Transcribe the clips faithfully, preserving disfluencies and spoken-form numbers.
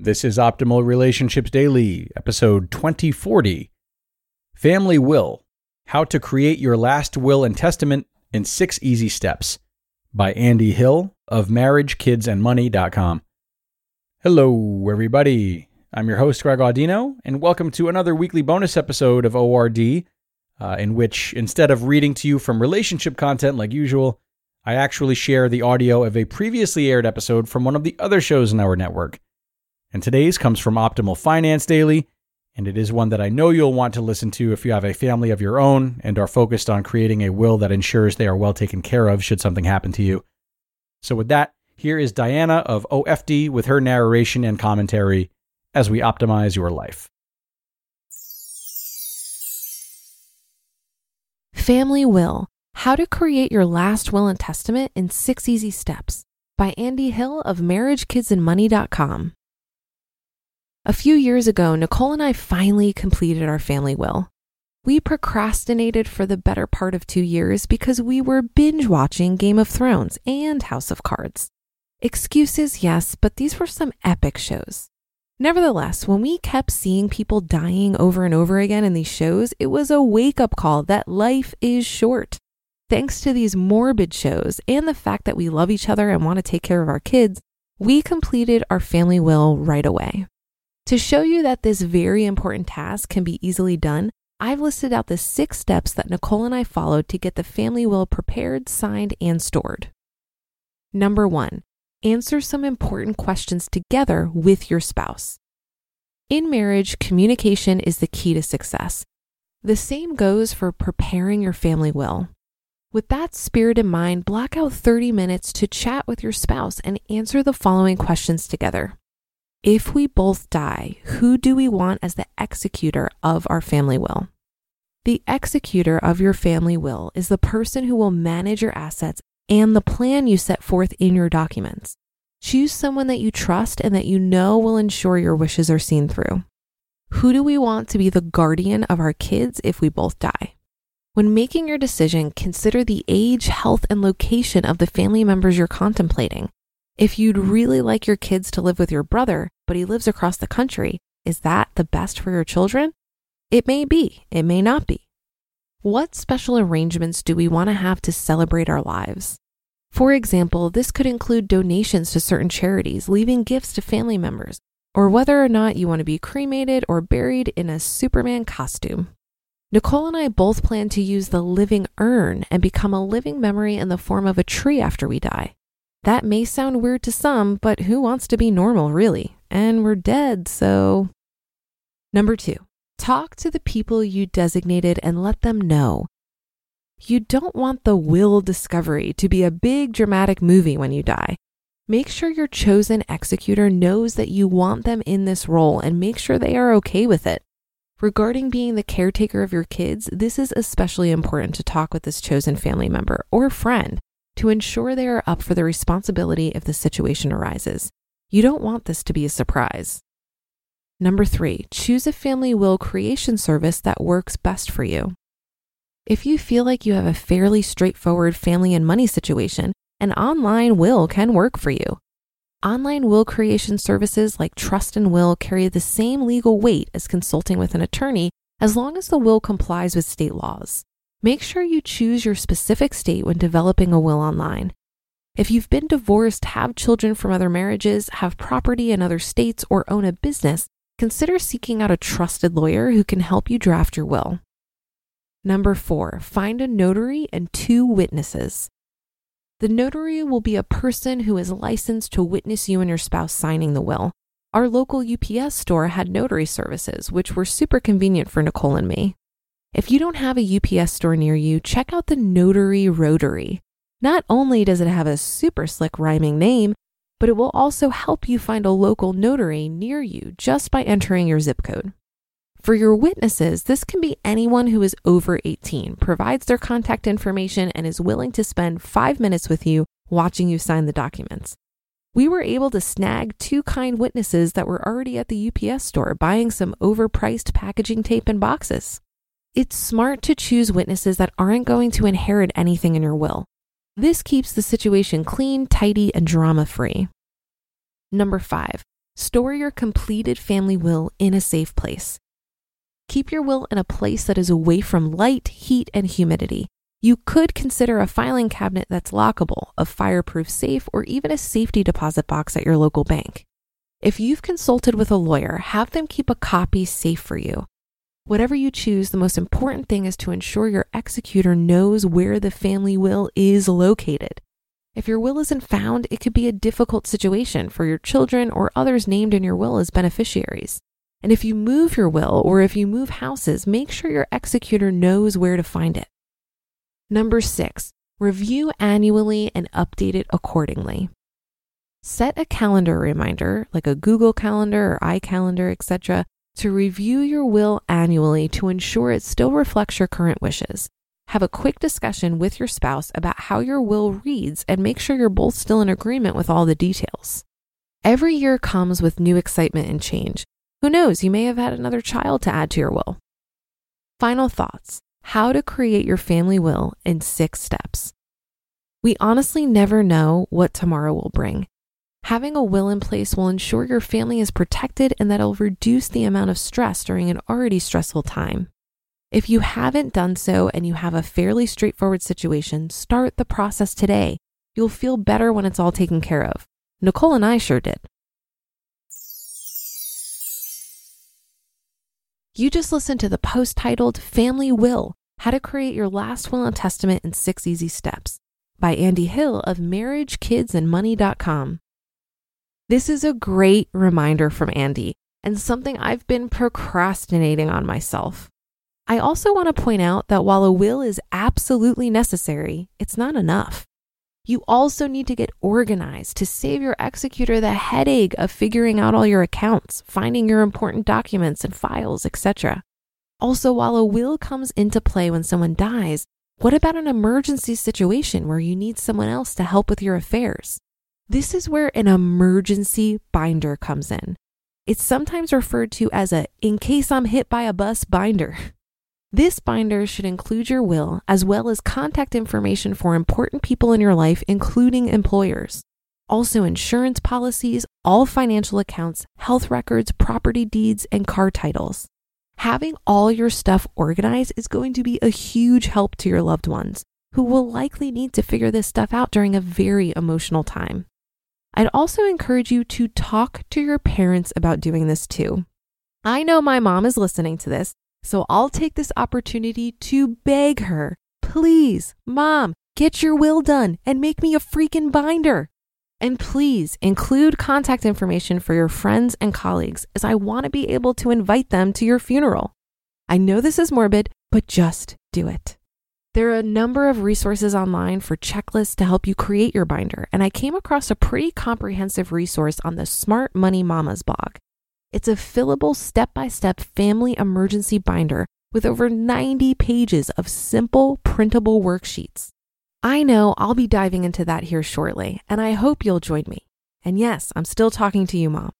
This is Optimal Relationships Daily, episode twenty forty, Family Will, How to Create Your Last Will and Testament in Six Easy Steps, by Andy Hill of Marriage Kids and Money dot com. Hello, everybody. I'm your host, Greg Audino, and welcome to another weekly bonus episode of O R D, uh, in which, instead of reading to you from relationship content like usual, I actually share the audio of a previously aired episode from one of the other shows in our network. And today's comes from Optimal Finance Daily, and it is one that I know you'll want to listen to if you have a family of your own and are focused on creating a will that ensures they are well taken care of should something happen to you. So with that, here is Diana of O F D with her narration and commentary as we optimize your life. Family Will, How to Create Your Last Will and Testament in Six Easy Steps, by Andy Hill of Marriage Kids and Money dot com. A few years ago, Nicole and I finally completed our family will. We procrastinated for the better part of two years because we were binge-watching Game of Thrones and House of Cards. Excuses, yes, but these were some epic shows. Nevertheless, when we kept seeing people dying over and over again in these shows, it was a wake-up call that life is short. Thanks to these morbid shows and the fact that we love each other and want to take care of our kids, we completed our family will right away. To show you that this very important task can be easily done, I've listed out the six steps that Nicole and I followed to get the family will prepared, signed, and stored. Number one, answer some important questions together with your spouse. In marriage, communication is the key to success. The same goes for preparing your family will. With that spirit in mind, block out thirty minutes to chat with your spouse and answer the following questions together. If we both die, who do we want as the executor of our family will? The executor of your family will is the person who will manage your assets and the plan you set forth in your documents. Choose someone that you trust and that you know will ensure your wishes are seen through. Who do we want to be the guardian of our kids if we both die? When making your decision, consider the age, health, and location of the family members you're contemplating. If you'd really like your kids to live with your brother, but he lives across the country, is that the best for your children? It may be, it may not be. What special arrangements do we want to have to celebrate our lives? For example, this could include donations to certain charities, leaving gifts to family members, or whether or not you want to be cremated or buried in a Superman costume. Nicole and I both plan to use the living urn and become a living memory in the form of a tree after we die. That may sound weird to some, but who wants to be normal, really? And we're dead, so... Number two, talk to the people you designated and let them know. You don't want the will discovery to be a big dramatic movie when you die. Make sure your chosen executor knows that you want them in this role and make sure they are okay with it. Regarding being the caretaker of your kids, this is especially important to talk with this chosen family member or friend to ensure they are up for the responsibility if the situation arises. You don't want this to be a surprise. Number three, choose a family will creation service that works best for you. If you feel like you have a fairly straightforward family and money situation, an online will can work for you. Online will creation services like Trust and Will carry the same legal weight as consulting with an attorney as long as the will complies with state laws. Make sure you choose your specific state when developing a will online. If you've been divorced, have children from other marriages, have property in other states, or own a business, consider seeking out a trusted lawyer who can help you draft your will. Number four, find a notary and two witnesses. The notary will be a person who is licensed to witness you and your spouse signing the will. Our local U P S store had notary services, which were super convenient for Nicole and me. If you don't have a U P S store near you, check out the Notary Rotary. Not only does it have a super slick rhyming name, but it will also help you find a local notary near you just by entering your zip code. For your witnesses, this can be anyone who is over eighteen, provides their contact information, and is willing to spend five minutes with you watching you sign the documents. We were able to snag two kind witnesses that were already at the U P S store buying some overpriced packaging tape and boxes. It's smart to choose witnesses that aren't going to inherit anything in your will. This keeps the situation clean, tidy, and drama-free. Number five, store your completed family will in a safe place. Keep your will in a place that is away from light, heat, and humidity. You could consider a filing cabinet that's lockable, a fireproof safe, or even a safety deposit box at your local bank. If you've consulted with a lawyer, have them keep a copy safe for you. Whatever you choose, the most important thing is to ensure your executor knows where the family will is located. If your will isn't found, it could be a difficult situation for your children or others named in your will as beneficiaries. And if you move your will or if you move houses, make sure your executor knows where to find it. Number six, review annually and update it accordingly. Set a calendar reminder, like a Google Calendar or iCalendar, et cetera, to review your will annually to ensure it still reflects your current wishes. Have a quick discussion with your spouse about how your will reads and make sure you're both still in agreement with all the details. Every year comes with new excitement and change. Who knows, you may have had another child to add to your will. Final thoughts, how to create your family will in six steps. We honestly never know what tomorrow will bring. Having a will in place will ensure your family is protected and that'll reduce the amount of stress during an already stressful time. If you haven't done so and you have a fairly straightforward situation, start the process today. You'll feel better when it's all taken care of. Nicole and I sure did. You just listened to the post titled Family Will, How to Create Your Last Will and Testament in Six Easy Steps by Andy Hill of marriage kids and money dot com. This is a great reminder from Andy and something I've been procrastinating on myself. I also want to point out that while a will is absolutely necessary, it's not enough. You also need to get organized to save your executor the headache of figuring out all your accounts, finding your important documents and files, et cetera. Also, while a will comes into play when someone dies, what about an emergency situation where you need someone else to help with your affairs? This is where an emergency binder comes in. It's sometimes referred to as a "in case I'm hit by a bus" binder. This binder should include your will as well as contact information for important people in your life, including employers. Also insurance policies, all financial accounts, health records, property deeds, and car titles. Having all your stuff organized is going to be a huge help to your loved ones, who will likely need to figure this stuff out during a very emotional time. I'd also encourage you to talk to your parents about doing this too. I know my mom is listening to this, so I'll take this opportunity to beg her, please, Mom, get your will done and make me a freaking binder. And please include contact information for your friends and colleagues, as I want to be able to invite them to your funeral. I know this is morbid, but just do it. There are a number of resources online for checklists to help you create your binder, and I came across a pretty comprehensive resource on the Smart Money Mamas blog. It's a fillable step-by-step family emergency binder with over ninety pages of simple printable worksheets. I know I'll be diving into that here shortly, and I hope you'll join me. And yes, I'm still talking to you, Mom.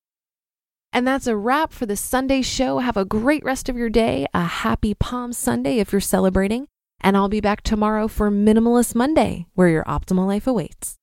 And that's a wrap for this Sunday show. Have a great rest of your day, a happy Palm Sunday if you're celebrating, and I'll be back tomorrow for Minimalist Monday, where your optimal life awaits.